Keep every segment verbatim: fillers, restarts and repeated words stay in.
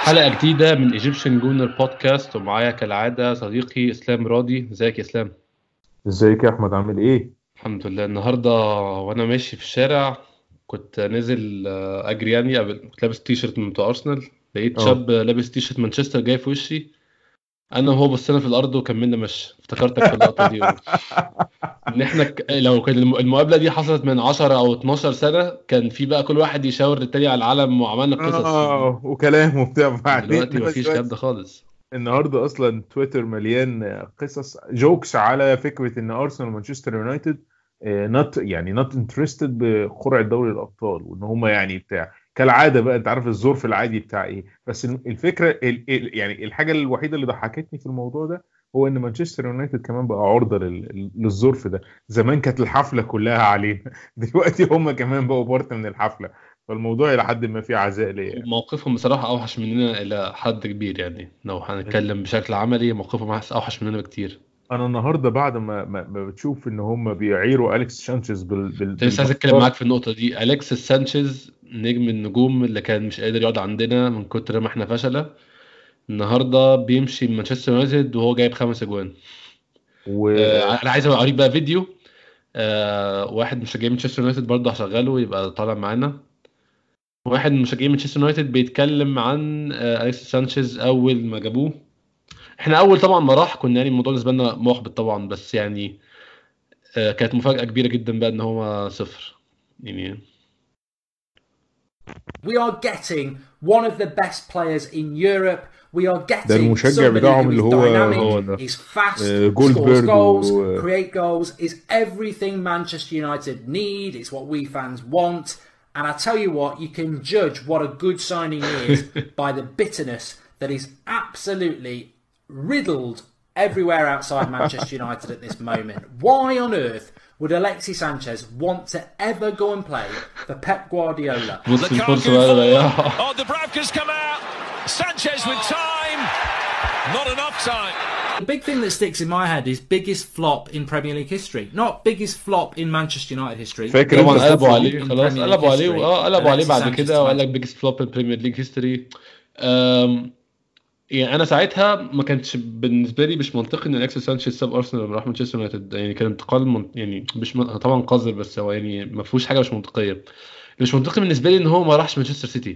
حلقة جديدة من ايجيبشن جونر بودكاست، ومعايا كالعادة صديقي اسلام راضي. ازيك يا اسلام؟ ازيك يا احمد، عامل ايه؟ الحمد لله. النهاردة وانا ماشي في الشارع كنت نازل اجري، يعني كنت لابس تيشرت من بتاع ارسنال، لقيت أوه. شاب لابس تيشرت مانشستر جاي في وشي، انا وهو بصينا في الارض وكملنا مشي. افتكرتك في اللقطه دي ان احنا ك... لو كان المقابله دي حصلت من عشرة او اتناشر سنه كان في بقى كل واحد يشاور للتاني على العلم وعملنا قصص اه وكلام وبتاع. دلوقتي مفيش كلام ده خالص. النهارده اصلا تويتر مليان قصص جوكس على فكره ان ارسنال ومانشستر يونايتد نوت يعني نوت انترستد بقرعه دوري الابطال، وان هم يعني بتاع كالعاده بقى انت عارف الظرف العادي بتاع ايه. بس الفكره ال ال يعني الحاجه الوحيده اللي ضحكتني في الموضوع ده هو ان مانشستر يونايتد كمان بقى عرضه للظرف ده. زمان كانت الحفله كلها علينا، دلوقتي هم كمان بقوا بارت من الحفله، فالموضوع الى حد ما فيه عزاء ليه يعني. موقفهم بصراحه اوحش مننا الى حد كبير، يعني لو هنتكلم بشكل عملي موقفهم اوحش مننا بكتير. انا النهارده بعد ما ما بتشوف ان هم بيعيروا اليكس سانشيز بال بال لسه عايز اتكلم معاك في النقطه دي. اليكس سانشيز نجم النجوم اللي كان مش قادر يقعد عندنا من كتر ما احنا فشله، النهارده بيمشي مانشستر يونايتد وهو جايب خمس اجوان و... آه انا عايز اوريك بقى فيديو آه واحد مشجع مانشستر يونايتد برضه هشغله يبقى طالع معانا. واحد مشجع مانشستر يونايتد بيتكلم عن آه اليكس سانشيز اول ما جابوه. احنا اول طبعا ما راح كنا يعني الموضوع بالنسبه لنا محبط طبعا، بس يعني آه كانت مفاجاه كبيره جدا بقى ان هو صفر. يعني We are getting one of the best players in Europe. We are getting somebody who is dynamic, is fast, scores goals, create goals, is everything Manchester United need. It's what we fans want. And I tell you what, you can judge what a good signing is by the bitterness that is absolutely riddled everywhere outside Manchester United at this moment. Why on earth would Alexis Sanchez want to ever go and play for Pep Guardiola? Oh, Dubravka's come out. Sanchez with time. Not enough time. The big thing that sticks in my head is biggest flop in Premier League history. Not biggest flop in Manchester United history. فكرة ما قلبوا عليه خلاص، قلبوا عليه واه قلبوا عليه بعد كده وقال لك biggest flop in Premier League history. أم... يعني انا ساعتها ما كانتش بالنسبه لي مش منطقي ان اليكس سانشيز ساب ارسنال وراح مانشستر يونايتد، يعني كان انتقال من يعني مش م... طبعا قذر، بس هو يعني ما فيهوش حاجه مش منطقيه. اللي مش منطقي بالنسبه لي ان هو ما راحش مانشستر سيتي.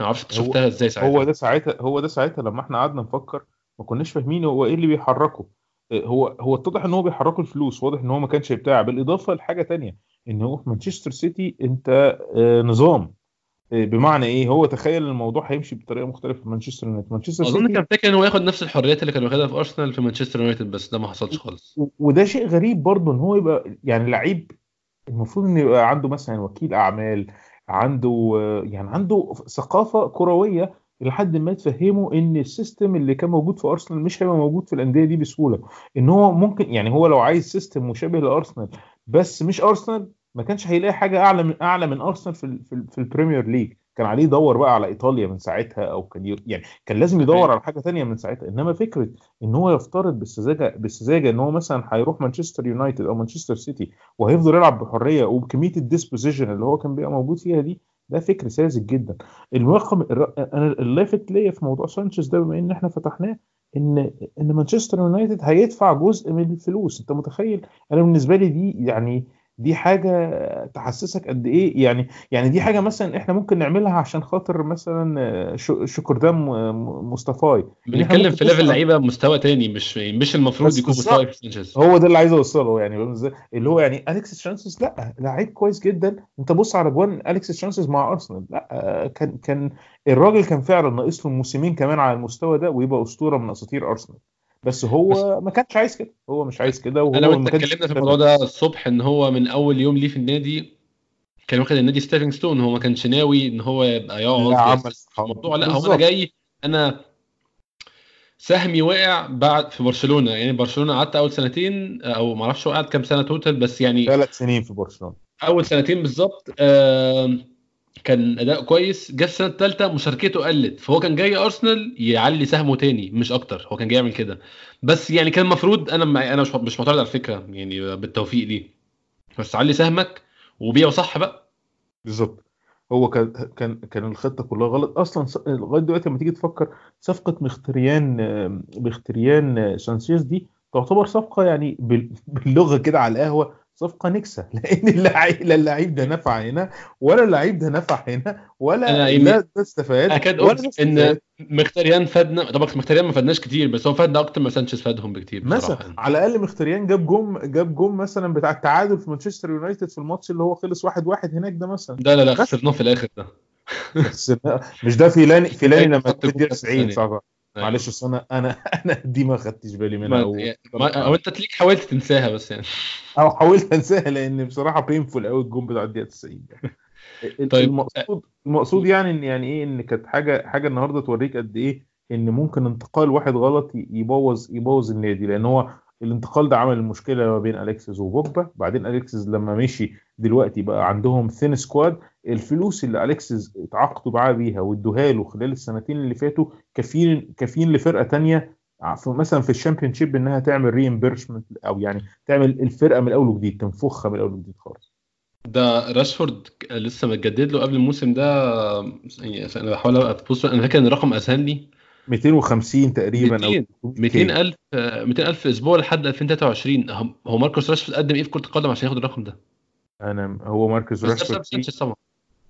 ما اعرفش انت شفتها ازاي ساعتها. هو ده ساعتها هو ده ساعتها لما احنا قعدنا نفكر ما كناش فاهمين هو ايه اللي بيحركه. هو هو اتضح ان هو بيحركه الفلوس، واضح ان هو ما كانش بتاع. بالاضافه لحاجه تانية ان هو في مانشستر سيتي انت نظام، بمعنى ايه هو تخيل الموضوع هيمشي بطريقه مختلفه في مانشستر يونايتد. مانشستر اظن كان فاكر ان هو ياخد نفس الحريات اللي كان واخدها في ارسنال في مانشستر يونايتد، بس ده ما حصلش خالص. وده شيء غريب برضه ان هو يبقى يعني لعيب المفروض ان يبقى عنده مثلا وكيل اعمال، عنده يعني عنده ثقافه كرويه لحد ما تفهمه ان السيستم اللي كان موجود في ارسنال مش هيبقى موجود في الانديه دي بسهوله. ان هو ممكن يعني هو لو عايز سيستم مشابه لارسنال بس مش ارسنال ما كانش هيلاقي حاجه اعلى من اعلى من ارسنال في ال في البريمير ليج. كان عليه يدور بقى على ايطاليا من ساعتها، او كان يعني كان لازم يدور على حاجه تانية من ساعتها. انما فكره ان هو يفترض بالسذاجه بالسذاجه ان هو مثلا هيروح مانشستر يونايتد او مانشستر سيتي وهيفضل يلعب بحريه وبكميه الديسبوزيشن اللي هو كان بيبقى موجود فيها دي، ده فكر ساذج جدا. الرقم انا اللافت ليا في موضوع سانشيز ده بما ان احنا فتحناه ان ان مانشستر يونايتد هيدفع جزء من الفلوس. انت متخيل؟ انا بالنسبه لي دي يعني دي حاجه تحسسك قد ايه يعني يعني دي حاجه مثلا احنا ممكن نعملها عشان خاطر مثلا شكردام مصطفاي. بنتكلم في ليفل لعيبه مستوى تاني، مش مش المفروض يكون مستوى سانشيز. هو ده اللي عايز اوصله يعني اللي هو يعني اليكس سانشيز لا لعيب كويس جدا. انت بص على جوان اليكس سانشيز مع ارسنال، لا كان كان الراجل كان فعلا ناقص له موسمين كمان على المستوى ده ويبقى اسطوره من اساطير ارسنال، بس هو ما كانش عايز كده. هو مش عايز كده. وهو انا اتكلمنا في الموضوع ده الصبح ان هو من اول يوم ليه في النادي كان واخد النادي ستيفنج ستون. هو ما كانش ناوي ان هو يبقى يقعد الموضوع، لا هو انا جاي انا سهمي وقع بعد في برشلونه. يعني برشلونه قعدت اول سنتين او ما اعرفش قعدت كام سنه توتال، بس يعني ثلاث سنين في برشلونه. اول سنتين بالظبط كان اداء كويس، جه السنه الثالثه مشاركته قلت، فهو كان جاي ارسنال يعلي سهمه تاني مش اكتر. هو كان جاي يعمل كده بس يعني كان المفروض انا انا مش مش معترض على الفكره يعني بالتوفيق دي، بس علي سهمك وبيع صح بقى. بالظبط. هو كان كان كان الخطه كلها غلط اصلا. س- لغايه دلوقتي لما تيجي تفكر، صفقه مختريان آه، مختريان آه، سانشيز دي تعتبر صفقه يعني بال- باللغه كده على القهوه صفقه نكسه لان اللعيب لا اللعيب ده نفع هنا ولا اللعيب ده نفع هنا ولا انا يمي- لا ده استفاد اكاد ولا ده اقول ان استفاد. مختاريان فادنا. طبعا مختاريان ما فادناش كتير، بس هو فادنا اكتر ما سانشيز فادهم بكتير مثلا بصراحه يعني. على الاقل مختريان جاب جم جاب جم مثلا بتاع التعادل في مانشستر يونايتد في الماتش اللي هو خلص واحد واحد هناك ده مثلا. ده لا لا بس خسرناه في الاخر ده. بس مش ده فيلاني فيلاني لما حط جاب جول الدقيقه تسعين ثانيه. صعب. معلش اصل انا انا انا دي ما خدتش بالي منها ما او يعني ما او انت تليك حاولت تنساها بس يعني. او حاولت انساها لان بصراحه بينفول قوي الجون بتاع الدقيقه تسعين ده. ال- طيب المقصود المقصود يعني ان يعني ايه ان كانت حاجه حاجه النهارده توريك قد ايه ان ممكن انتقال واحد غلط ي- يبوظ يبوظ النادي. لان هو الانتقال ده عمل المشكله ما بين اليكسيس وبوجبا. بعدين اليكسيس لما مشي دلوقتي بقى عندهم ثين سكواد. الفلوس اللي اليكسيس اتعاقدوا معاه بيها وادوها له خلال السنتين اللي فاتوا كافيين كافيين لفرقه تانية ع- في- مثلا في الشامبيونشيب انها تعمل ريمبرشمنت او يعني تعمل الفرقه من الاول وجديد، تنفخها من الاول وجديد خالص. ده راشفورد ك- لسه متجدد له قبل الموسم ده. آه، يعني انا بحاول ابقى بص، انا فاكر ان الرقم اسهل لي مئتين وخمسين تقريبا او مئتين مئتين مئتين. الف آه، مئتين الف في اسبوع لحد ألفين وثلاثة وعشرين. هم- هو ماركوس راشفورد قدم ايه في كرة القدم عشان ياخد الرقم ده؟ انا هو ماركوس بس ده راشفورد بسبب فيه سانشيز طبعا.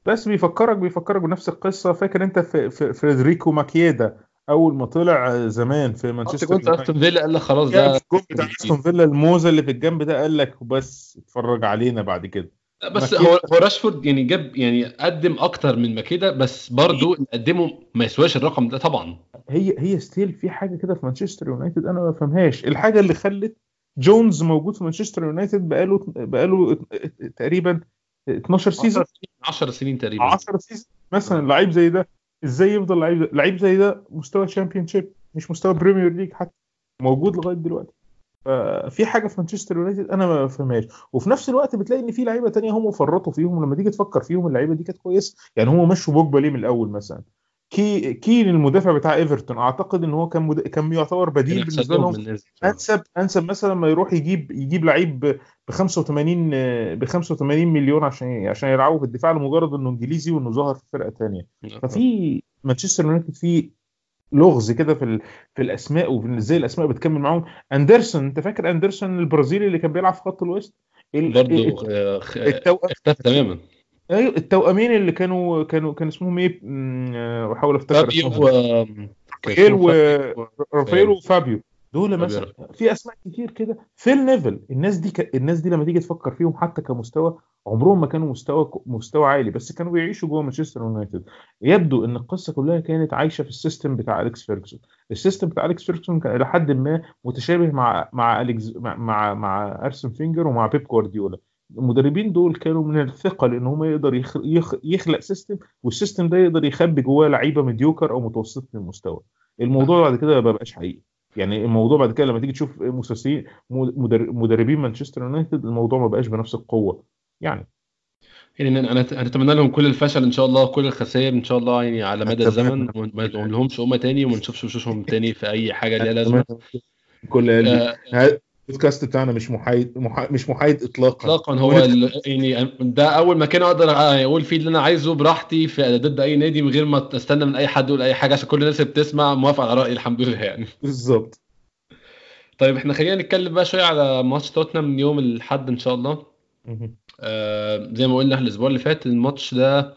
بس بيفكرك بيفكرك بنفس القصه. فاكر انت في في فريدريكو ماكيدا اول ما طلع زمان في حط مانشستر جون في يونايتد استون فيلا قال لك خلاص جاب ده الجون بتاع جديد. استون فيلا الموزه اللي في الجنب ده قال لك بس اتفرج علينا بعد كده لا، بس هو ماكيدا. هو راشفورد يعني جاب يعني قدم اكتر من ما كده، بس برضو اللي قدمه ما يسواش الرقم ده طبعا. هي هي ستيل في حاجه كده في مانشستر يونايتد انا ما بفهمهاش. الحاجه اللي خلت جونز موجود في مانشستر يونايتد بقاله بقاله تقريبا اتناشر عشر سيزون سنين عشر سنين تقريبا. عشرة سيزون مثلا. لعيب زي ده ازاي يفضل لعيب ده لعيب زي ده مستوى شامبيونشيب مش مستوى بريمير ليج حتى موجود لغايه دلوقتي. ففي حاجه في مانشستر يونايتد انا ما بفهمهاش. وفي نفس الوقت بتلاقي ان في لعيبه تانية هم فرطوا فيهم. لما تيجي تفكر فيهم اللعيبه دي كانت كويسه. يعني هم مشوا بوجبا ليه من الاول مثلا؟ كي كين المدافع بتاع ايفرتون اعتقد ان هو كان مد... كان يعتبر كان بديل احسن بالنسبه لهم لهم. من الناس بصراحه. انسب انسب مثلا ما يروح يجيب يجيب لعيب ب خمسة وثمانين ب خمسة وثمانين مليون عشان عشان يلعبوا في الدفاع لمجرد انه انجليزي وانه ظهر في فرقه تانية. ففي مانشستر يونايتد في لغز كده في ال... في الاسماء وفي ازاي الاسماء بتكمل معاهم. اندرسون، انت فاكر اندرسون البرازيلي اللي كان بيلعب في خط الوسط؟ ال... برضو الت- آه، خ- آه، التوأم اختفى تماما. ايوه التوأمين اللي كانوا كانوا كان اسمهم ايه؟ أمم، آه، بحاول افتكر فابيو اسمهم. و- كان رافائيل اسمه فابيو و- ورافائيل فابيو وفابيو دول فابيو مثلا. رافائيل. في اسماء كتير كده. فيل نيفل. الناس دي ك... الناس دي لما تيجي تفكر فيهم حتى كمستوى عمرهم ما كانوا مستوى مستوى عالي بس كانوا بيعيشوا جوه مانشستر يونايتد. يبدو ان القصه كلها كانت عايشه في السيستم بتاع اليكس فيرجسون. السيستم بتاع اليكس فيرجسون كان الى حد ما متشابه مع مع أليكز... مع مع, مع ارسن فينجر ومع بيب جوارديولا. المدربين دول كانوا من الثقل ان هم يقدر يخ... يخ... يخلق سيستم، والسيستم ده يقدر يخبي جواه لعيبه مديوكر او متوسط المستوى. الموضوع بعد كده ما بقاش حقيقي. يعني الموضوع بعد كده لما تيجي تشوف مؤسسين مدر- مدربين مانشستر يونايتد الموضوع ما بقاش بنفس القوه. يعني يعني انا أنا اتمنى لهم كل الفشل ان شاء الله، كل الخسائر ان شاء الله يعني على مدى الزمن، اتمنى وما من لهمش هم تاني وما نشوفش وشوشهم تاني في اي حاجه ليها اتمنى لازمه. من كل قلبي. آه، هذا البودكاست بتاعنا مش محايد محا... مش محايد اطلاقا. اطلاقا هو ونت... ال- يعني ده اول مكان اقدر اقول فيه اللي انا عايزه براحتي في ضد اي نادي من غير ما استنى من اي حد يقول اي حاجه، عشان كل الناس اللي بتسمع موافقه على رايي الحمد لله يعني. بالظبط. طيب احنا خلينا نتكلم بقى شويه على ماتش توتنهام يوم الاحد ان شاء الله. مهم. آه زي ما قلنا الاسبوع اللي فات الماتش ده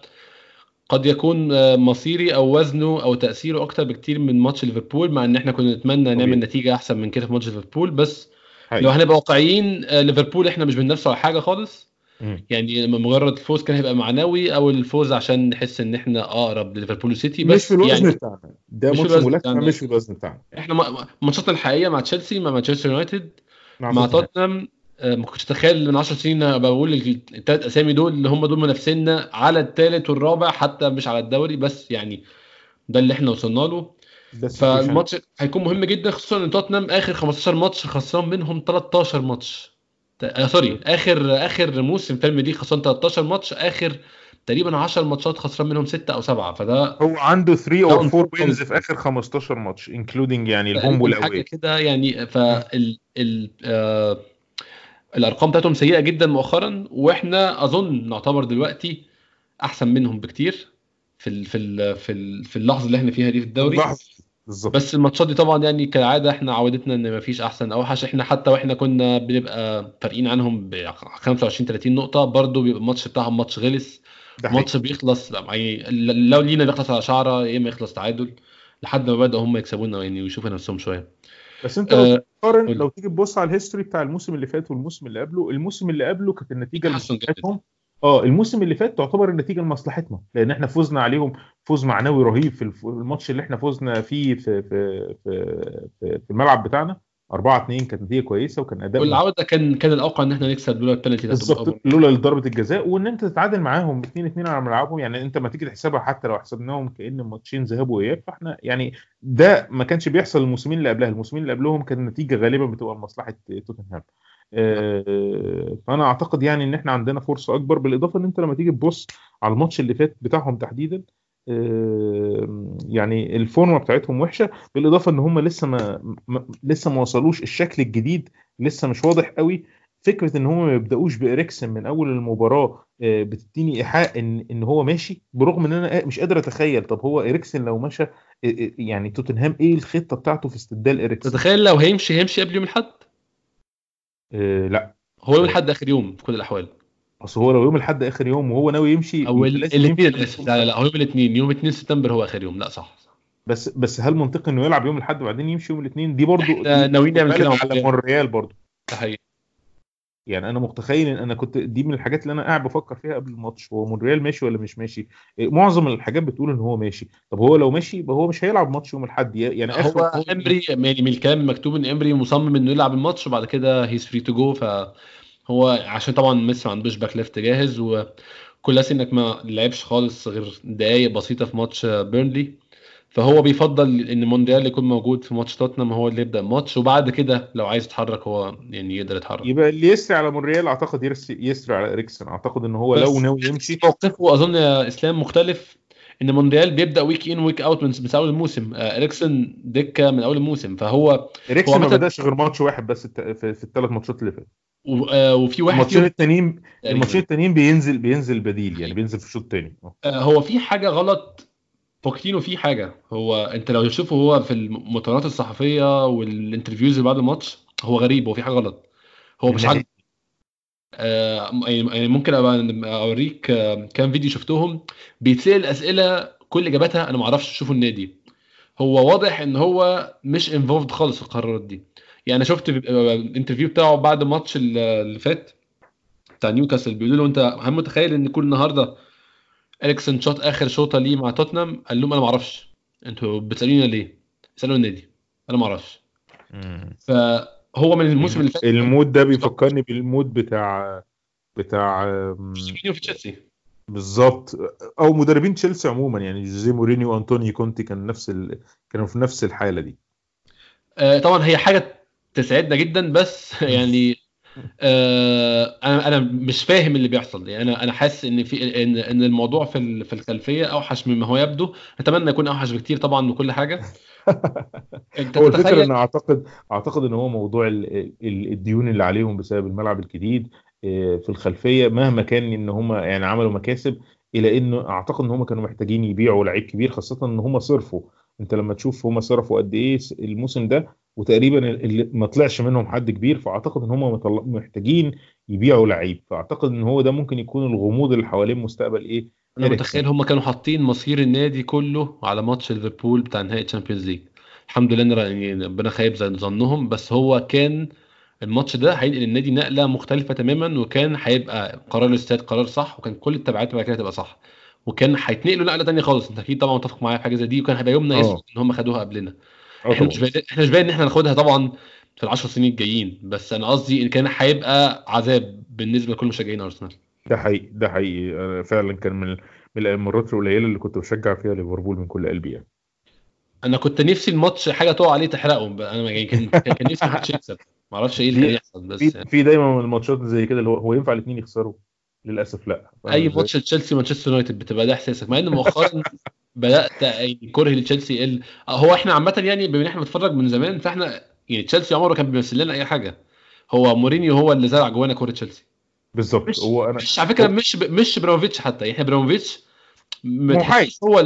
قد يكون آه، مصيري او وزنه او تاثيره اكتر بكتير من ماتش ليفربول، مع ان احنا كنا نتمنى نعمل طبيعي نتيجه احسن من كده في ماتش ليفربول. بس لو حقيقي. هنبقى واقعيين آه، ليفربول احنا مش بننافس على حاجه خالص مم. يعني. لما مجرد الفوز كان هيبقى معنوي، او الفوز عشان نحس ان احنا اقرب لليفربول وسيتي، مش في بس الوزن يعني بتاعنا ده. مش ماتش الوزن ملاكمه بتاعنا. مش في الوزن بتاعنا احنا ما- ماتشاتنا الحقيقيه مع تشيلسي، مع مانشستر يونايتد، مع مع توتنهام. توتنهام. آه، ما كنتش اتخيل من 10 سنين أنا بقول الثلاث اسامي دول اللي هم دول منافسينا على الثالث والرابع، حتى مش على الدوري. بس يعني ده اللي احنا وصلنا له. ده السيتويشن. فالماتش هيكون مهم جدا، خصوصا ان توتنهام اخر خمستاشر ماتش خسران منهم تلتاشر ماتش. ت- آه سوري، اخر اخر موسم تم دي خسران تلتاشر ماتش، اخر تقريبا عشر ماتشات خسران منهم ستة او سبعة. فده هو عنده ثلاثة ده or أنظر- four wins في اخر خمستاشر ماتش including يعني الهوم فدي حاجه والاوي. كده يعني. فال ال آه الارقام بتاعتهم سيئه جدا مؤخرا، واحنا اظن نعتبر دلوقتي احسن منهم بكتير في ال في ال في اللحظه اللي احنا فيها دي في الدوري بالظبط. بس الماتشات دي طبعا يعني كالعاده احنا عودتنا ان مفيش احسن او اوحش. احنا حتى واحنا كنا بنبقى فارقين عنهم ب خمسة وعشرين ثلاثين نقطه برضو بيبقى الماتش بتاعهم ماتش غلس، ماتش بيخلص يعني لو لينا بيخلص على شعره يا اما يخلص تعادل لحد ما بدأوا هم يكسبونا يعني ويشوفوا نفسهم شويه. بس انت لو تقارن أه لو تيجي تبص على الهيستوري بتاع الموسم اللي فات والموسم اللي قبله، الموسم اللي قبله كانت النتيجه لمصلحتهم. اه الموسم اللي فات تعتبر النتيجه لمصلحتنا لان احنا فوزنا عليهم فوز معنوي رهيب في الماتش اللي احنا فوزنا فيه في في في, في الملعب بتاعنا أربعة اثنين، كانت نتيجه كويسه وكان اداء والعوده كان كان الاوقع ان احنا نكسب دول الثلاثه بالظبط لولا ضربه الجزاء، وان انت تتعادل معاهم اثنين اثنين على ملعبهم. يعني انت ما تيجي تحسبها حتى لو حسبناهم كأن ماتشين ذهاب واياب، فاحنا يعني ده ما كانش بيحصل الموسمين اللي قبلها. الموسمين اللي قبلهم كانت النتيجه غالبا بتبقى لمصلحه توتنهام. أه فانا اعتقد يعني ان احنا عندنا فرصه اكبر، بالاضافه ان انت لما تيجي تبص على الماتش اللي فات بتاعهم تحديدا يعني الفورمه بتاعتهم وحشه، بالاضافه ان هم لسه ما لسه ما وصلوش الشكل الجديد، لسه مش واضح قوي فكره ان هم ما يبداوش بإريكسن من اول المباراه. بتديني ايحاء ان ان هو ماشي، برغم ان انا مش قادر اتخيل طب هو إريكسن لو مشى يعني توتنهام ايه الخطه بتاعته في استبدال إريكسن. تتخيل لو هيمشي هيمشي قبل يوم الاحد؟ أه لا هو يوم الاحد اخر يوم في كل الاحوال. بس هو لو يوم الاحد اخر يوم وهو ناوي يمشي او الاثنين، لا لا هو يوم الاثنين، يوم اثنين سبتمبر هو اخر يوم. لا صح, صح. بس بس هل منطقي انه يلعب يوم الاحد وبعدين يمشي يوم الاثنين؟ دي برضو ناويين نعمل كده على مونريال برضو صحيح. يعني انا متخيل ان انا كنت دي من الحاجات اللي انا قاعد بفكر فيها قبل الماتش، هو مونريال ماشي ولا مش ماشي؟ معظم الحاجات بتقول ان هو ماشي. طب هو لو ماشي يبقى هو مش هيلعب ماتش يوم الاحد. يعني هو امري من الكلام مكتوب ان امري مصمم انه يلعب الماتش وبعد كده هيز فري تو جو، ف هو عشان طبعا ميسي ما عندوش باك ليفت جاهز، وكل اسئله انك ما لعبش خالص غير دقايق بسيطه في ماتش بيرنلي، فهو بيفضل ان مونديال يكون موجود في ماتش توتنهام هو اللي يبدا الماتش، وبعد كده لو عايز يتحرك هو يعني يقدر يتحرك. يبقى اللي يسري على مونريال اعتقد يسري على إريكسن. اعتقد ان هو لو ناوي يمشي موقفه اظن يا اسلام مختلف، ان مونديال بيبدا ويك ان ويك اوت من اول الموسم، إريكسن دكه من اول الموسم، فهو إريكسن ما بداش غير ماتش واحد بس في الثلاث ماتشات اللي فاتوا، وفي واحد الماتشين التانيين الماتشين التانيين بينزل بينزل بديل يعني بينزل في الشوط التاني. هو في حاجه غلط فاكرينه، في حاجه هو انت لو تشوفه هو في المؤتمرات الصحفيه والانترفيوز بعد الماتش هو غريب، هو في حاجه غلط، هو مش عارف. آه يعني ممكن اوريك كام فيديو شفتهم بيتسال اسئله كل اجابتها انا ما اعرفش شوفوا النادي. هو واضح ان هو مش انفولد خالص في القرارات دي. يعني انا شفت الانترفيو بتاعه بعد ماتش اللي فات بتاع نيوكاسل بيقولوا له انت هم متخيل ان كل النهارده إريكسن شوت اخر شوطه ليه مع توتنهام قال لهم انا ما اعرفش، انتوا بتسالوني ليه؟ اسالوا النادي، انا ما اعرفش. فهو من الموسم اللي فات المود ده بيفكرني بالمود بتاع بتاع في تشيلسي بالظبط، او مدربين تشيلسي عموما يعني جوزيه مورينيو وانطونيو كونتي كان نفس ال... كانوا في نفس الحاله دي. آه طبعا هي حاجه تساعدنا جدا، بس يعني آه انا انا مش فاهم اللي بيحصل. يعني انا انا حاسس ان في ان ان الموضوع في في الخلفيه اوحش مما هو يبدو، اتمنى يكون اوحش بكتير طبعا من كل حاجه. هو الفكره ان اعتقد اعتقد ان هو موضوع الديون اللي عليهم بسبب الملعب الجديد في الخلفيه، مهما كان ان هم يعني عملوا مكاسب الى انه اعتقد ان هم كانوا محتاجين يبيعوا لعيب كبير، خاصه ان هم صرفوا. انت لما تشوف هم صرفوا قد ايه الموسم ده وتقريبا اللي ما طلعش منهم حد كبير، فاعتقد ان هم محتاجين يبيعوا لعيب. فاعتقد ان هو ده ممكن يكون الغموض اللي حوالين مستقبل ايه. انا متخيل هم كانوا حاطين مصير النادي كله على ماتش ليفربول بتاع نهائي تشامبيونز ليج، الحمد لله يعني ربنا خايب ظنهم، بس هو كان الماتش ده هينقل النادي نقله مختلفه تماما، وكان هيبقى قرار الاستاد قرار صح، وكان كل التبعات بتاعته هتبقى صح، وكان هيتنقلوا نقله ثانيه خالص. انت اكيد طبعا متفق معايا في حاجه زي دي، وكان هيبقى يومنا اسود ان هم خدوها قبلنا. احنا مش باين احنا مش باين ان احنا ناخدها طبعا في العشر سنين الجايين، بس انا قصدي ان كان هيبقى عذاب بالنسبه لكل مشجعين ارسنال. ده حقيقي ده حقيقي فعلا، كان من المرات القليله اللي كنت بشجع فيها ليفربول من كل قلبي. يعني انا كنت نفسي الماتش حاجه تقع عليه تحرقه، انا يعني كان كان نفسي الماتش يكسب، ما اعرفش ايه اللي هيحصل. بس يعني في دايما الماتشات زي كده اللي هو ينفع الاثنين يخسروا للاسف. لا اي ماتش تشيلسي مانشستر يونايتد بتبقى ده احساسك، مع ان مؤخرا بدات يعني كره لتشيلسي يقل. هو احنا عامه يعني بما ان احنا بنتفرج من زمان، فاحنا يعني تشيلسي عمره كان بيمثل لنا اي حاجه، هو مورينيو هو اللي زرع جوانا كره تشيلسي. بالضبط. هو انا مش على فكره مش مش ابراهيموفيتش حتى يعني ابراهيموفيتش متحيز هو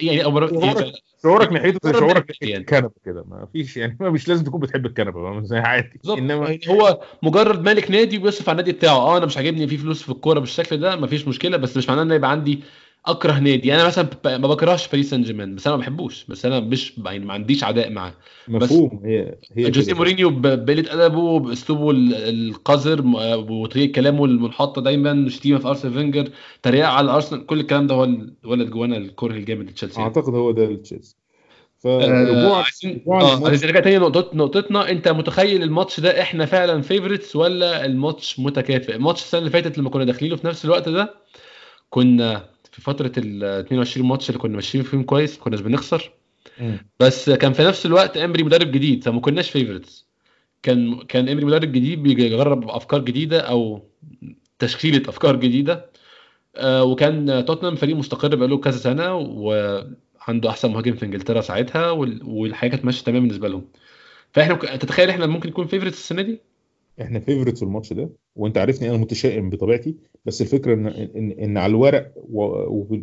يعني شعورك ناحيته زي شعورك ناحيه الكنبه كده ما فيش يعني ما مش لازم تكون بتحب الكنبه زي عادي انما هو مجرد مالك نادي وبيصرف على النادي بتاعه. اه انا مش عاجبني فيه فلوس في الكوره بالشكل ده ما فيش مشكله بس مش معناه ان يبقى عندي اكره نادي. انا مثلا ما بكرهش باريس سان جيرمان بس انا ما بحبوش بس انا مش يعني ما عنديش عداء معاه. مفهوم. هي هي جوزيه مورينيو بقله ادبه باسلوبه القذر وطريقه كلامه المنحطه دايما شتيمه في ارسنال فينجر تريقه على ارسنال كل الكلام ده هو ولد جوانا الكره الجامد لتشيلسي اعتقد هو ده لتشيلسي. فرجوع رجعت تاني نقطتنا انت متخيل الماتش ده احنا فعلا فيفوريتس ولا الماتش متكافئ؟ الماتش السنه اللي فاتت لما كنا داخلينه في نفس الوقت ده كنا في فترة ال اثنين وعشرين ماتش اللي كنا ماشيين فيهم كويس كناش بنخسر م. بس كان في نفس الوقت امري مدرب جديد فما كناش فيفوريتس. كان كان امري مدرب جديد بيجرب افكار جديده او تشكيله افكار جديده آه وكان توتنهام فريق مستقر بقاله كذا سنه وعنده احسن مهاجم في انجلترا ساعتها والحاجه كانت ماشيه تمام بالنسبه لهم. فاحنا تتخيل احنا ممكن نكون فيفوريتس السنه دي؟ احنا فيفوريتس الماتش ده وانت عارفني انا متشائم بطبيعتي بس الفكره ان ان, إن على الورق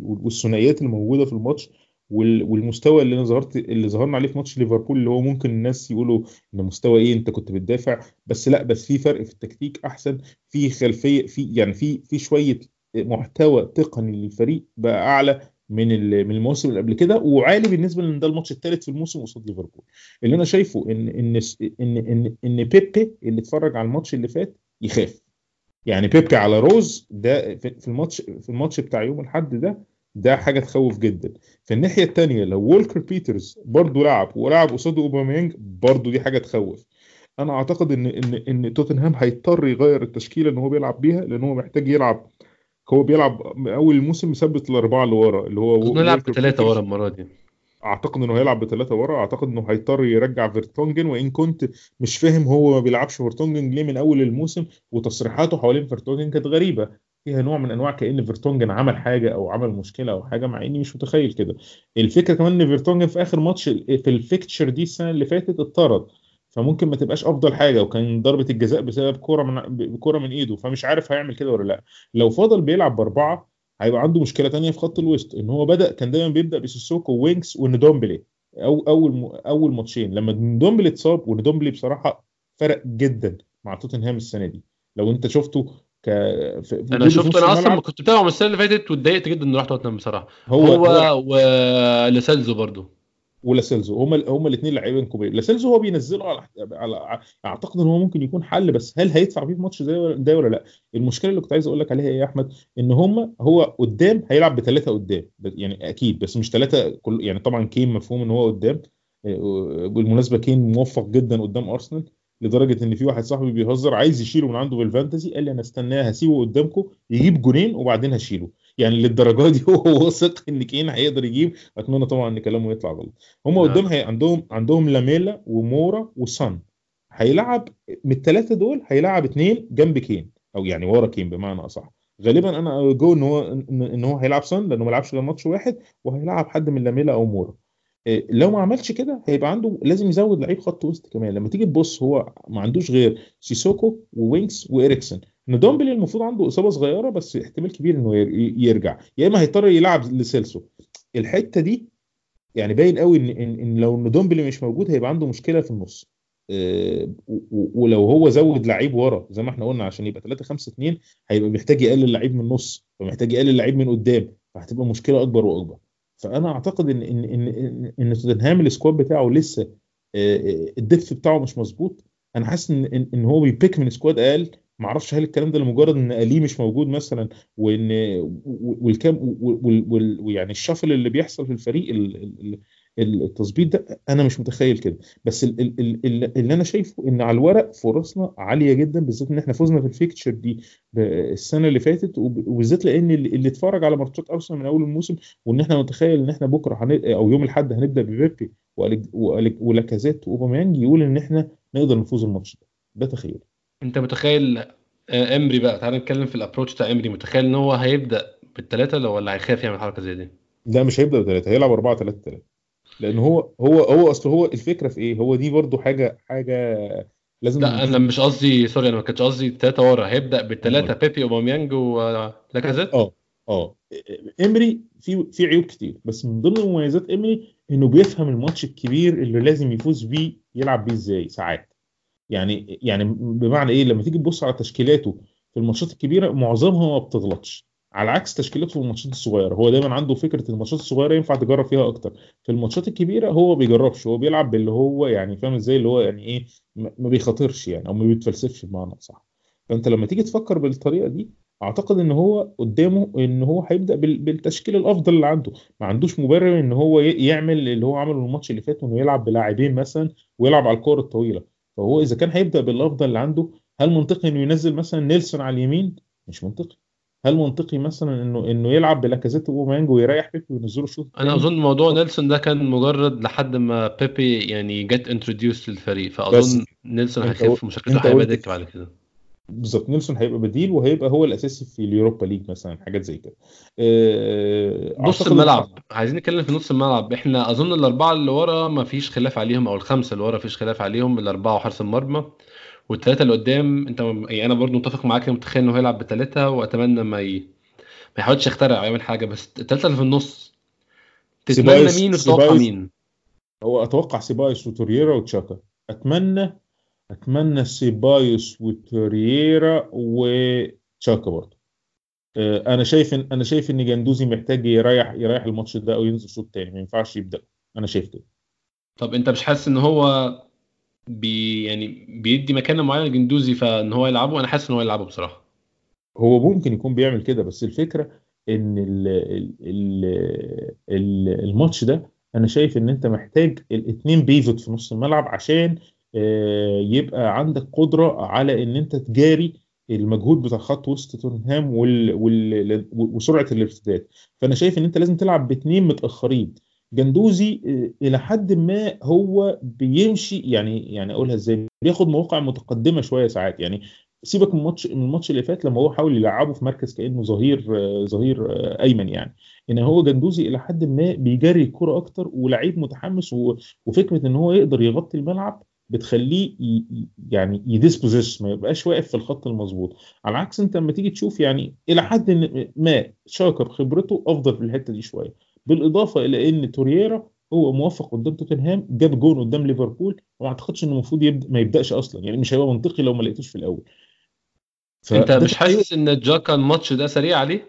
والثنائيات الموجوده في الماتش والمستوى اللي انا ظهرت اللي ظهرنا عليه في ماتش ليفربول اللي هو ممكن الناس يقولوا ان مستوى ايه انت كنت بتدافع بس لا بس في فرق في التكتيك احسن في خلفيه في يعني في في شويه محتوى تقني للفريق بقى اعلى من من الموسم اللي قبل كده وعالي بالنسبه لان ده الماتش الثالث في الموسم قصاد ليفربول. اللي انا شايفه ان ان ان ان, إن بيبي اللي اتفرج على الماتش اللي فات يخاف يعني بيبي على روز ده في الماتش في الماتش بتاع يوم الحد ده ده حاجه تخوف جدا. في الناحيه الثانيه لو وولكر بيترز برضو لعب ولعب قصاد اوباميانج برضو دي حاجه تخوف. انا اعتقد ان ان ان توتنهام هيضطر يغير التشكيله ان هو بيلعب بيها لان هو محتاج يلعب. هو بيلعب اول الموسم مثبت الاربعه اللي ورا اللي هو بيلعب بثلاثه ورا المره دي اعتقد انه هيلعب بثلاثه ورا. اعتقد انه هيضطر يرجع فيرتونجن وان كنت مش فاهم هو ما بيلعبش فيرتونجن ليه من اول الموسم وتصريحاته حوالين فيرتونجن كانت غريبه فيها نوع من انواع كان فيرتونجن عمل حاجه او عمل مشكله او حاجه مع اني مش متخيل كده. الفكره كمان ان فيرتونجن في اخر ماتش في الفيكتشر دي السنه اللي فاتت اتطرد فممكن ما تبقاش افضل حاجه وكان ضربه الجزاء بسبب كوره من بكوره من ايده فمش عارف هيعمل كده ولا لا. لو فضل بيلعب باربعه هيبقى عنده مشكله تانية في خط الوسط ان هو بدا كان دايما بيبدا بسيسوكو وينكس وندومبلي او اول اول ماتشين لما ندومبلي اتصاب وندومبلي بصراحه فرق جدا مع توتنهام السنه دي. لو انت شفته ك انا شفته انا اصلا كنت بتابعه السنه اللي فاتت واتضايقت جدا انه راح توتنهام بصراحه هو, هو ولسلزو برضو ولاسيلزو هما هما الاثنين لاعبين كبار. لاسيلزو هو بينزله على على اعتقد ان هو ممكن يكون حل بس هل هيدفع فيه في ماتش زي ده ولا لا؟ المشكله اللي كنت عايز اقول لك عليها ايه يا احمد ان هما هو قدام هيلعب بثلاثه قدام يعني اكيد بس مش ثلاثه كل يعني طبعا كين مفهوم ان هو قدام بالمناسبه كين موفق جدا قدام ارسنال لدرجه ان في واحد صاحبي بيهزر عايز يشيله من عنده بالفانتسي قال لي انا استناه هسيبه قدامكم يجيب جونين وبعدين هشيله يعني للدرجه دي هو واثق ان كين هيقدر يجيب. اتمنى طبعا ان كلامه يطلع غلط. هم قدام هي عندهم عندهم لاميلا ومورا وسان هيلعب من الثلاثه دول هيلعب اثنين جنب كين او يعني ورا كين بمعنى اصح. غالبا انا جو ان هو ان هو هيلعب سان لانه ما لعبش غير ماتش واحد وهيلعب حد من لاميلا او مورا. لو ما عملش كده هيبقى عنده لازم يزود لعيب خط وسط كمان. لما تيجي تبص هو ما عندوش غير سيسوكو ووينكس وإريكسن. ندومبلي المفروض عنده إصابة صغيرة بس احتمال كبير انه يرجع يا اما هيضطر يلعب لسيلسو. الحتة دي يعني باين قوي ان ان لو ندومبلي مش موجود هيبقى عنده مشكلة في النص ولو هو زود لعيب ورا زي ما احنا قلنا عشان يبقى ثلاثة خمسة اثنين هيبقى محتاج يقلل لعيب من النص ومحتاج يقلل لعيب من قدام فهتبقى مشكلة اكبر واكبر. فانا اعتقد ان ان ان ان توتنهام السكواد بتاعه لسه الدف بتاعه مش مظبوط. انا حاسس ان ان هو بيبيك من سكواد اقل ما اعرفش هل الكلام ده لمجرد ان اليه مش موجود مثلا وان والكام ويعني الشفل اللي بيحصل في الفريق التظبيط ده انا مش متخيل كده بس اللي انا شايفه ان على الورق فرصنا عاليه جدا بالذات ان احنا فوزنا في الفيكتشر دي السنه اللي فاتت وبالذات لان اللي اتفرج على ماتشات ارسنال من اول الموسم وان احنا نتخيل ان احنا بكره او يوم الاحد هنبدا ببيبي ولاكازيت وأوباميانج يقول ان احنا نقدر نفوز الماتش ده. ده تخيل. انت متخيل امري بقى تعال نتكلم في الابروتش بتاع امري متخيل ان هو هيبدا بالثلاثه ولا هيخاف يعمل حركه زي دي؟ لا مش هيبدا بالثلاثه هيلعب أربعة ثلاثة ثلاثة لان هو هو هو اصل هو الفكره في ايه هو دي برضو حاجه حاجه لازم. لا انا مش قصدي، سوري انا ما كانش قصدي ثلاثه ورا، هيبدا بالثلاثه بيبي اوباميانج ولاكازيت. اه اه امري في في عيوب كتير، بس من ضمن مميزات امري انه بيفهم الماتش الكبير اللي لازم يفوز بيه يلعب بيه ازاي ساعات. يعني يعني بمعنى ايه، لما تيجي تبص على تشكيلاته في الماتشات الكبيره معظمها ما بتغلطش، على عكس تشكيلاته في الماتشات الصغيره. هو دايما عنده فكره الماتشات الصغيره ينفع تجرب فيها اكتر، في الماتشات الكبيره هو بيجربش، هو بيلعب باللي هو يعني فاهم ازاي، اللي هو يعني ايه ما بيخاطرش يعني، او ما بيتفلسفش بمعنى صح. فانت لما تيجي تفكر بالطريقه دي اعتقد ان هو قدامه ان هو هيبدا بالتشكيل الافضل اللي عنده، ما عندوش مبرر ان هو يعمل اللي هو عمله الماتش اللي فات، انه يلعب بلاعبين مثلا ويلعب على الكره الطويله. فهو اذا كان هيبدا بالافضل اللي عنده، هل منطقي انه ينزل مثلا نيلسون على اليمين؟ مش منطقي. هل منطقي مثلا انه انه يلعب بلاكازيت ومانجو ويريح بيبي وينزله؟ شوف انا اظن موضوع نيلسون ده كان مجرد لحد ما بيبي يعني جت انتروديوس للفريق، فاظن نيلسون هيخف مشكلته هيبقى دكه على كده بالظبط. نيلسون هيبقى بديل وهيبقى هو الاساسي في اليوروبا ليج مثلا، حاجات زي كده. أه... نص الملعب عايزين نتكلم في نص الملعب. احنا اظن الاربعه اللي ورا ما فيش خلاف عليهم، او الخمسه اللي ورا فيش خلاف عليهم، الاربعه وحارس المرمى والثلاثه اللي قدام. انت يعني انا برضو متفق معاك، متخيل انه هيلعب بثلاثه، واتمنى ما ي... ما يحاولش يخترع يعمل حاجه، بس الثلاثه اللي في النص تتمنى مين وتتوقع مين؟ هو اتوقع سيبايوس وتورييرا وتشاكا. اتمنى اتمنى سيبايوس وتورييرا وتشاكا برضه. انا شايف ان انا شايف ان جندوزي محتاج يريح يريح الماتش ده، او ينزل شوط تاني، ما ينفعش يبدا. انا شايف كده. طب انت مش حاسس ان هو بي يعني بيدي مكانه معينه لجندوزي فان هو يلعبه؟ انا حاسس ان هو يلعبه بصراحه. هو ممكن يكون بيعمل كده، بس الفكره ان ال ال ال ال الماتش ده انا شايف ان انت محتاج الاثنين بيفوت في نص الملعب، عشان يبقى عندك قدرة على ان انت تجاري المجهود بتاع خط وسط تونهام وال... وال... وسرعة الارتداد. فانا شايف ان انت لازم تلعب باتنين متأخرين. جندوزي الى حد ما هو بيمشي يعني يعني اقولها ازاي، بياخد مواقع متقدمة شوية ساعات. يعني سيبك من الماتش من الماتش اللي فات لما هو حاول يلعبه في مركز كأنه ظهير ظهير ايمن، يعني ان هو جندوزي الى حد ما بيجري الكرة اكتر، ولعيب متحمس، و... وفكرة ان هو يقدر يغطي الملعب بتخليه يعني يديسبوزيس، ما يبقاش واقف في الخط المظبوط. على عكس انت لما تيجي تشوف يعني الى حد ما شاكر خبرته افضل في الحته دي شويه، بالاضافه الى ان تورييرا هو موفق قدام توتنهام، جاب جون قدام ليفربول، وما اعتقدش انه المفروض يبدا ما يبداش اصلا، يعني مش هيبقى منطقي لو ما لقيتوش في الاول. انت مش حاسس ان جاكا الماتش ده سريع عليه،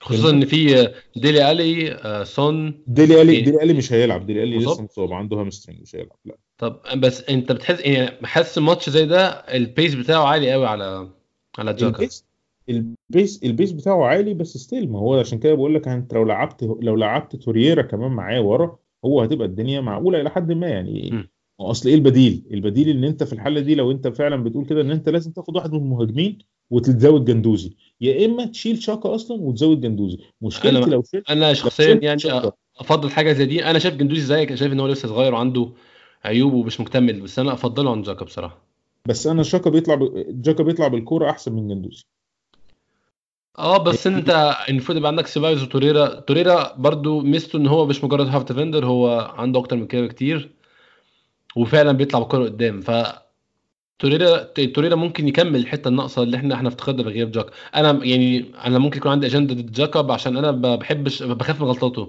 خصوصا ان في ديلي الي آه سون ديلي الي إيه؟ ديلي الي مش هيلعب، ديلي الي لسه مصاب، عنده هامسترينج مش هيلعب. لا طب بس انت بتحس يعني حاسس الماتش زي ده البيس بتاعه عالي قوي على على جاكا. البيس البيس البيس بتاعه عالي، بس ستيل ما هو عشان كده بقول لك انت لو لعبت لو لعبت تورييرا كمان معاه ورا، هو هتبقى الدنيا معقوله الى حد ما يعني. م. اصل ايه البديل البديل ان انت في الحاله دي، لو انت فعلا بتقول كده ان انت لازم تاخد واحد من المهاجمين وتزود جندوزي، يا اما تشيل شاكا اصلا وتزود جندوزي. مشكلتي لو شلت، انا شخصيا يعني شاكا. افضل حاجه زي دي. انا شايف جندوزي زيك، شايف ان هو لسه صغير وعنده عيوب ومش مكتمل، بس انا افضله عن جاكا بصراحه. بس انا شاكا بيطلع ب... جاكا بيطلع بالكوره احسن من جندوزي. اه بس انت المفروض يبقى عندك سيبايوس وتورييرا. تورييرا برضو ميزته ان هو مش مجرد هاف ديفندر، هو عنده اكتر من كده كتير، وفعلا بيطلع بالكوره قدام. ف تورييرا تورييرا ممكن يكمل الحته الناقصه اللي احنا احنا افتقدنا غير جاكا. انا يعني انا ممكن يكون عندي اجنده ضد جاكا، عشان انا ما بحبش بخاف من غلطاته،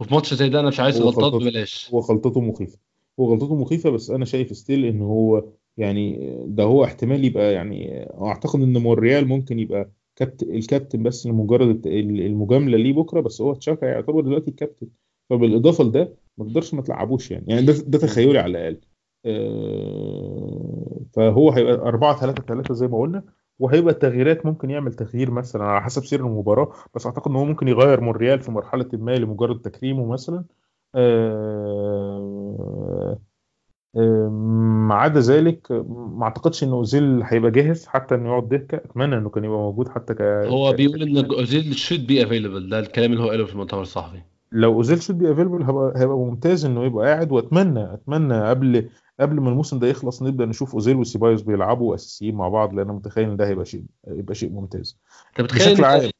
وفي ماتش زي ده انا مش عايز غلطات ببلاش. هو غلطته مخيفه هو غلطته مخيفه بس انا شايف ستيل ان هو يعني ده هو احتمال يبقى يعني اعتقد ان مونريال ممكن يبقى كابتن الكابتن بس لمجرد المجامله ليه بكره، بس هو تشاكا يعتبر دلوقتي الكابتن. فبالاضافه لده ما تقدرش ما تلعبوش يعني يعني ده ده تخيلي على الاقل. فهو هيبقى أربعة ثلاثة ثلاثة زي ما قلنا، وهيبقى التغييرات ممكن يعمل تغيير مثلا على حسب سير المباراة، بس اعتقد ان هو ممكن يغير مونريال في مرحلة ما لمجرد تكريمه مثلا. ما عدا ذلك ما اعتقدش ان اوزيل هيبقى جاهز حتى انه يقعد دكة. اتمنى انه كان يبقى موجود حتى ك هو بيقول ان اوزيل should be available، ده الكلام اللي هو قاله في المؤتمر الصحفي. لو اوزيل should be available هيبقى هيبقى ممتاز انه يبقى قاعد، واتمنى اتمنى قبل قبل ما الموسم ده يخلص نبدأ نشوف أوزيل وسيبايوس بيلعبوا أساسيين مع بعض، لأن متخيل إن ده هيبقى شيء يبقى شيء ممتاز. أنت بتخيل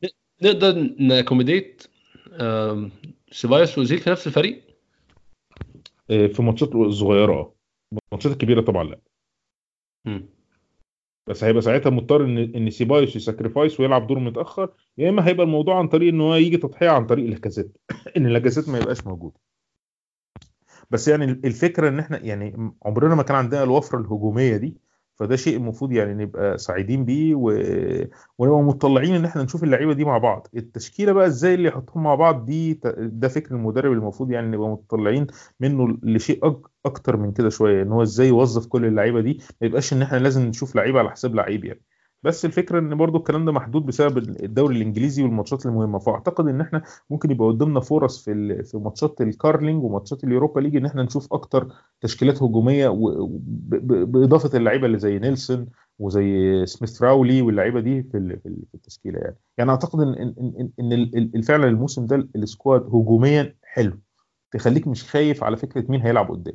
نقدر نكوميديت سيبايوس وأوزيل في نفس الفريق في ماتشات صغيرة؟ ماتشات كبيرة طبعا لا. مم. بس هيبقى ساعتها مضطر ان ان سيبايوس يساكريفايس ويلعب دور متاخر، يا اما هيبقى الموضوع عن طريق ان هو يجي تضحيه عن طريق لاكازيت ان لاكازيت ما يبقاش موجود. بس يعني الفكره ان احنا يعني عمرنا ما كان عندنا الوفره الهجوميه دي، فده شيء المفروض يعني نبقى سعيدين بيه و... ونبقى متطلعين ان احنا نشوف اللعيبه دي مع بعض. التشكيله بقى ازاي اللي يحطهم مع بعض دي ت... ده فكر المدرب المفروض يعني نبقى متطلعين منه لشيء أك... اكتر من كده شويه، ان هو ازاي يوظف كل اللعيبه دي، ما يبقاش ان احنا لازم نشوف لعيبه على حساب لعيب يعني. بس الفكره ان برضو الكلام ده محدود بسبب الدوري الانجليزي والماتشات المهمه، فاعتقد ان احنا ممكن يبقى قدامنا فرص في ال... في ماتشات الكارلينج وماتشات اليوروبا ليج ان احنا نشوف اكتر تشكيلات هجوميه و... ب... ب... باضافه اللعيبه اللي زي نيلسون وزي سميث راولي واللعيبه دي في ال... في التشكيله يعني. يعني اعتقد ان ان ان, إن فعلا الموسم ده السكواد هجوميا حلو، تخليك مش خايف على فكره مين هيلعب قدام.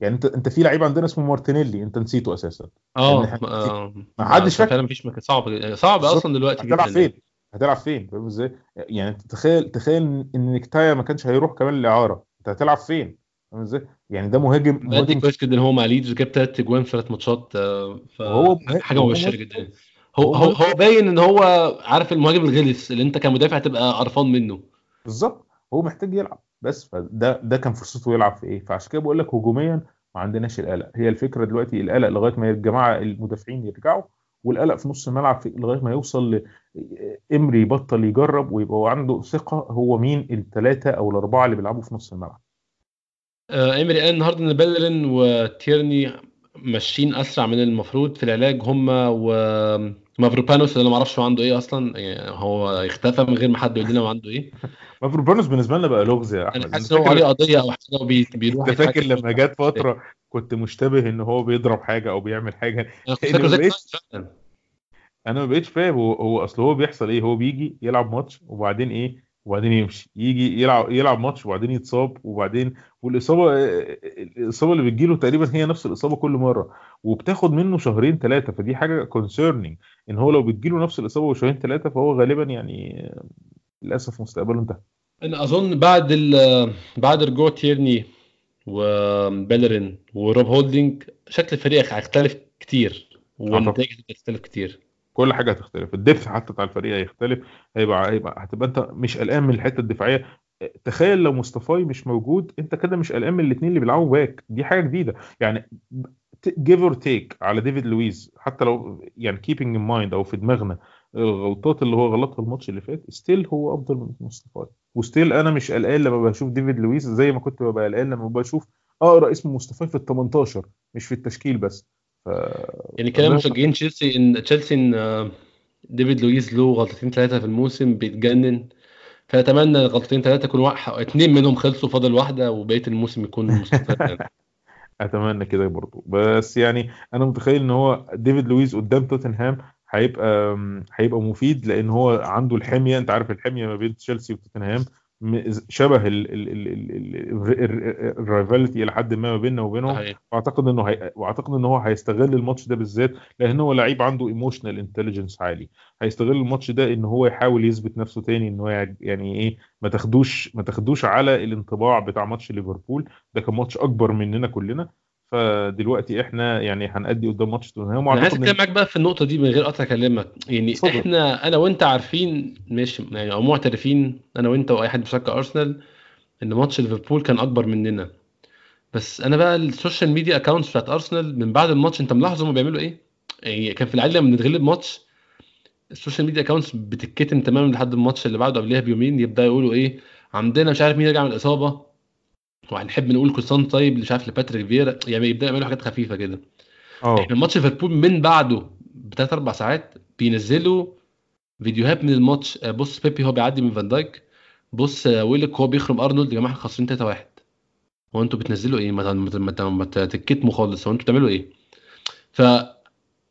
يعني انت انت في لعيب عندنا اسمه مارتينيلي انت نسيته اساسا، اه ما حدش فاكر، مفيش مكان صعب صعب اصلا دلوقتي هتلعب فين هتلعب فين فاهم ازاي يعني. تخيل تخيل ان نكتايا ما كانش هيروح كمان الاعاره، انت هتلعب فين فاهم ازاي يعني. ده مهاجم مادي كويس جدا، هو مع ليدز جاب ثلاث اجوان في ثلاث ماتشات، فهو حاجه مبشره جدا. هو هو, هو باين ان هو عارف المهاجم الغلس اللي انت كمدافع هتبقى قرفان منه بالظبط، هو محتاج يلعب بس، فده ده كان فرصته يلعب في ايه. فعشان كده بقول لك هجوميا ما عندناش القلق، هي الفكره دلوقتي القلق لغايه ما الجماعه المدافعين يرجعوا، والقلق في نص الملعب لغايه ما يوصل امري يبطل يجرب ويبقى عنده ثقه هو مين الثلاثه او الاربعه اللي بيلعبوا في نص الملعب. امري قال النهارده ان بيلرين وتيرني ماشيين اسرع من المفروض في العلاج هما، ومافروبانوس اللي انا ما اعرفش هو عنده ايه اصلا، يعني هو اختفى من غير ما حد يقول لنا هو عنده ايه. مافروبانوس بالنسبه لنا بقى لغز يا احمد، حاسس ان هو عليه قضيه او حاجه وبيروح. انت فاكر لما جت فتره كنت مشتبه ان هو بيضرب حاجه او بيعمل حاجه، انا ما بقتش فاهم هو اصل هو بيحصل ايه. هو بيجي يلعب ماتش وبعدين ايه وبعدين يمشي، يجي يلعب يلعب ماتش وبعدين يتصاب، وبعدين والاصابه الاصابه اللي بتجيله تقريبا هي نفس الاصابه كل مره وبتاخد منه شهرين ثلاثه، فدي حاجه كونسيرنينج ان هو لو بتجيله نفس الاصابه وشهرين ثلاثه فهو غالبا يعني للاسف مستقبله انتهى. انا اظن بعد بعد رجوع تيرني وبيلرين وروب هولدينج شكل الفريق هيختلف كتير والنتائج هتختلف كتير، كل حاجه هتختلف، الدفاع حتى بتاع الفريق هيختلف، هيبقى هيبقى هتبقى انت مش قلقان من الحته الدفاعيه. تخيل لو مصطفاي مش موجود انت كده مش قلقان من الاثنين اللي بيلعبوا باك، دي حاجه جديده يعني give or take على ديفيد لويز، حتى لو يعني keeping in mind او في دماغنا الغلطات اللي هو غلطها الماتش اللي فات، ستيل هو افضل من مصطفاي، وستيل انا مش قلقان لما بشوف ديفيد لويز زي ما كنت ببقى قلقان لما بشوف اقرا اسم مصطفاي في التمنتاشر مش في التشكيل بس. ف... يعني كلام مشجعين تشيلسي ان تشيلسي ان ديفيد لويز له غلطتين ثلاثه في الموسم بيتجنن، فاتمنى غلطتين ثلاثه كل واحد اثنين منهم خلصوا فاضل واحده وبقيه الموسم يكون مستقر. اتمنى كده برضو، بس يعني انا متخيل ان هو ديفيد لويز قدام توتنهام هيبقى هيبقى مفيد لان هو عنده الحميه، انت عارف الحميه ما بين تشيلسي وتوتنهام شبه ال ال ال الرايفالتي الى حد ما ما بيننا وبينهم، واعتقد انه هي... واعتقد ان هو هيستغل الماتش ده بالذات لان هو لعيب عنده ايموشنال انتليجنس عالي، هيستغل الماتش ده ان هو يحاول يثبت نفسه تاني، ان هو يعني ايه ما تاخدوش ما تاخدوش على الانطباع بتاع ماتش ليفربول، ده كان ماتش اكبر مننا كلنا، فدلوقتي احنا يعني هنأدي قدام ماتش توتنهام. انا عايز اتكلم معاك بقى في النقطه دي من غير قطع كلامك، يعني صدر. احنا انا وانت عارفين ماشي يعني او معترفين انا وانت واي حد بيشجع ارسنال ان ماتش ليفربول كان اكبر مننا، بس انا بقى السوشيال ميديا اكاونتس بتاعت ارسنال من بعد الماتش انت ملاحظ هم بيعملوا ايه؟ يعني كان في العاده لما بنتغلب ماتش السوشيال ميديا اكاونتس بتتكتم تماما لحد الماتش اللي بعده قبلها بيومين، يبدا يقولوا ايه عندنا مش عارف مين رجع من الاصابه وهنحب نقول كوسان طيب مش عارف لباتريك فييرا، يعني يبدا يعملوا حاجات خفيفه كده. احنا الماتش ليفربول من بعده بتلات اربع ساعات بينزلوا فيديوهات من الماتش، بص بيبي هو بيعدي من فان دايك، بص ويلك هو بيخرم ارنولد، يا جماعه خسرين تلاتة واحد هو انتوا بتنزلوا ايه؟ ما ما تتكتموا خالص، هو انتوا بتعملوا ايه؟ ف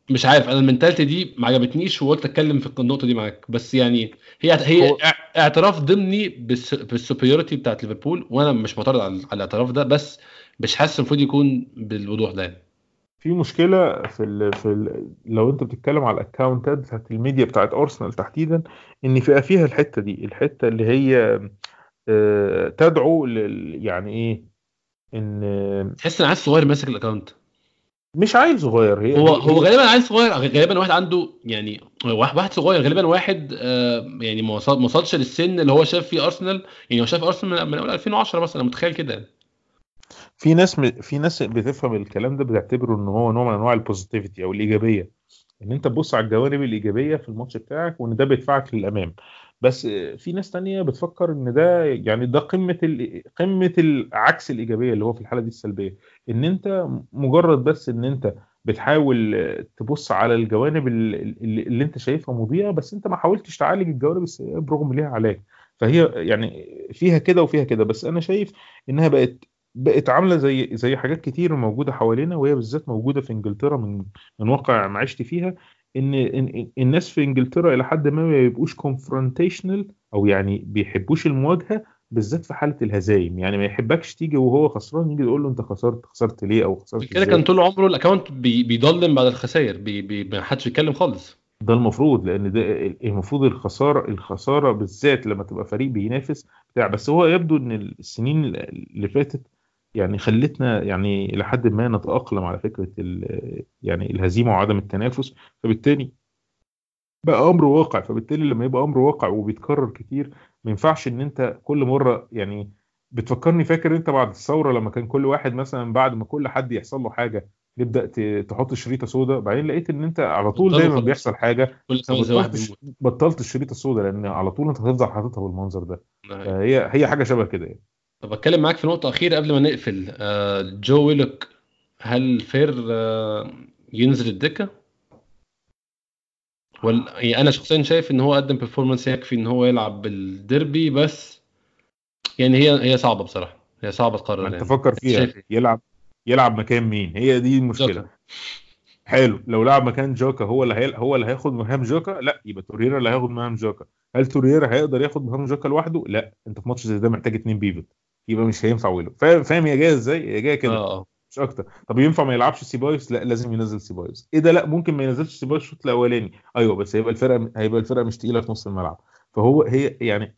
مش عارف انا المنتاليتي دي ما عجبتنيش وقلت اتكلم في النقطه دي معاك، بس يعني هي هي اعتراف ضمني بالسوبريوريتي بتاعه ليفربول وانا مش معترض على الاعتراف ده، بس مش حاسس المفروض يكون بالوضوح ده. في مشكله في ال في ال لو انت بتتكلم على الاكونتات بتاعه الميديا بتاعه ارسنال تحديدا ان فيها فيها الحته دي، الحته اللي هي اه تدعو يعني ايه ان تحس ان عيل صغير ماسك الاكونت مش عيل صغير. هي هو هي هو غالبا عيل صغير، غالبا واحد عنده يعني واحد صغير، غالبا واحد آه يعني ما وصلش للسن اللي هو شاف فيه ارسنال، يعني هو شاف ارسنال من اول ألفين وعشرة مثلا، متخيل كده. في ناس م... في ناس بتفهم الكلام ده، بتعتبره ان هو نوع من انواع البوزيتيفيتي او الايجابيه، ان انت تبص على الجوانب الايجابيه في الماتش بتاعك وان ده بيدفعك للامام. بس في ناس تانية بتفكر ان ده يعني ده قمه ال... قمه العكس الايجابيه اللي هو في الحاله دي السلبيه، ان انت مجرد بس ان انت بتحاول تبص على الجوانب اللي, اللي انت شايفها مضيئه، بس انت ما حاولتش تعالج الجوانب السيئه برغم ليها علاج. فهي يعني فيها كده وفيها كده. بس انا شايف انها بقت بقت عامله زي زي حاجات كتير موجوده حوالينا، وهي بالذات موجوده في انجلترا من من واقع ما عشت فيها، ان الناس في انجلترا الى حد ما ما بيبقوش كونفرونتيشنال، او يعني بيحبوش المواجهه بالذات في حاله الهزايم. يعني ما يحبكش تيجي وهو خسران يجي يقول له انت خسرت خسرت ليه او خسرت كده. كان طول عمره الاكونت بيضلم بعد الخسائر، ما حدش يتكلم خالص. ده المفروض، لان ده المفروض الخساره الخساره بالذات لما تبقى فريق بينافس بتاع. بس هو يبدو ان السنين اللي فاتت يعني خلتنا يعني لحد ما نتأقلم على فكرة يعني الهزيمة وعدم التنافس، فبالتالي بقى أمر واقع. فبالتالي لما يبقى أمر واقع وبيتكرر كتير، ما ينفعش إن أنت كل مرة يعني بتفكرني فاكر أنت بعد الثورة لما كان كل واحد مثلا بعد ما كل حد يحصل له حاجة يبدأ تحط شريطة سودة، بعدين لقيت إن أنت على طول دايما بيحصل حاجة بطلت الشريطة السودة، لأن على طول أنت هتفضل حاططها بالمنظر ده. هي هي حاجة شبه كده يعني. طب أتكلم معاك في نقطة أخيرة قبل ما نقفل. آه جو ويلوك، هل فير آه ينزل الدكة؟ ولا يعني أنا شخصيا شايف إن هو قدم بيرفورمانس يكفي إن هو يلعب بالديربي، بس يعني هي هي صعبة بصراحة، هي صعبة تقرر. أنت فكر فيها، يلعب يلعب مكان مين؟ هي دي المشكلة. جوكا. حلو، لو لعب مكان جوكا هو اللي هي... هو اللي هياخد مهام جوكا، لا يبقى توريرا اللي هياخد مهام جوكا. هل توريرا هيقدر ياخد مهام جوكا لوحده؟ لا، أنت في ماتش زي ده محتاج اتنين بيفوت، يبقى مش هينفع ويلو. فاهم يا جاي ازاي؟ يا جاي كده آه. مش اكتر. طب ينفع ما يلعبش سيبايوس؟ لا، لازم ينزل سيبايوس. ايه ده؟ لا، ممكن ما ينزلش سيبايوس الشوط الاولاني، ايوه، بس هيبقى الفرقه هيبقى الفرقه مش تقيله في نص الملعب. فهو هي يعني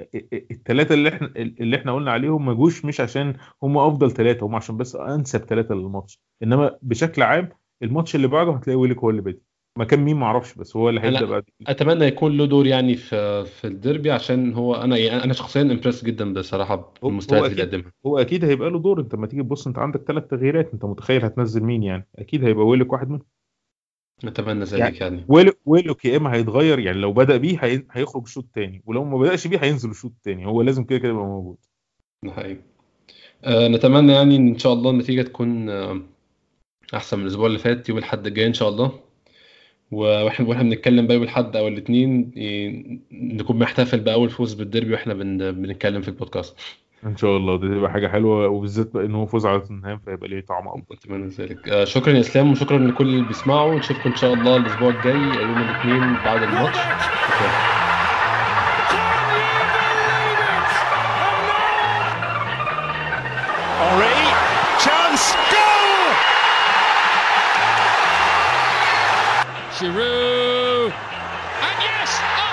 الثلاثه اللي احنا اللي احنا قلنا عليهم ما جوش مش عشان هم افضل ثلاثه، هم عشان بس انسب ثلاثه للماتش. انما بشكل عام الماتش اللي بعده هتلاقي ويلك هو اللي بادئ، ما كان مين ما اعرفش، بس هو اللي هيبدا بقى. اتمنى يكون له دور يعني في في الديربي، عشان هو انا انا شخصيا امبرس جدا بصراحه بالمستوى اللي قدمها. هو اكيد هيبقى له دور. انت لما تيجي تبص انت عندك ثلاث تغييرات، انت متخيل هتنزل مين؟ يعني اكيد هيبقى ويلك واحد منهم. اتمنى ذلك يعني. ويلك ويلك يا اما هيتغير، يعني لو بدا بيه هي... هيخرج الشوط الثاني، ولو ما بداش بيه هينزل الشوط الثاني. هو لازم كده كده يبقى موجود. نحيي أه نتمنى يعني ان شاء الله النتيجه تكون احسن من الاسبوع اللي فات. يوم الاحد الجاي ان شاء الله، واحنا واحنا بنتكلم بقى بالحد او الاثنين نكون محتفل باول فوز بالديربي واحنا بن... بنتكلم في البودكاست ان شاء الله. دي تبقى حاجه حلوه، وبالذات بقى ان هو فوز على توتنهام، فيبقى ليه طعم افضل. اتمنى ذلك. آه شكرا يا اسلام، وشكرا لكل اللي بيسمعوا. نشوفكم ان شاء الله الاسبوع الجاي يوم الاثنين بعد الماتش. Giroud, and yes!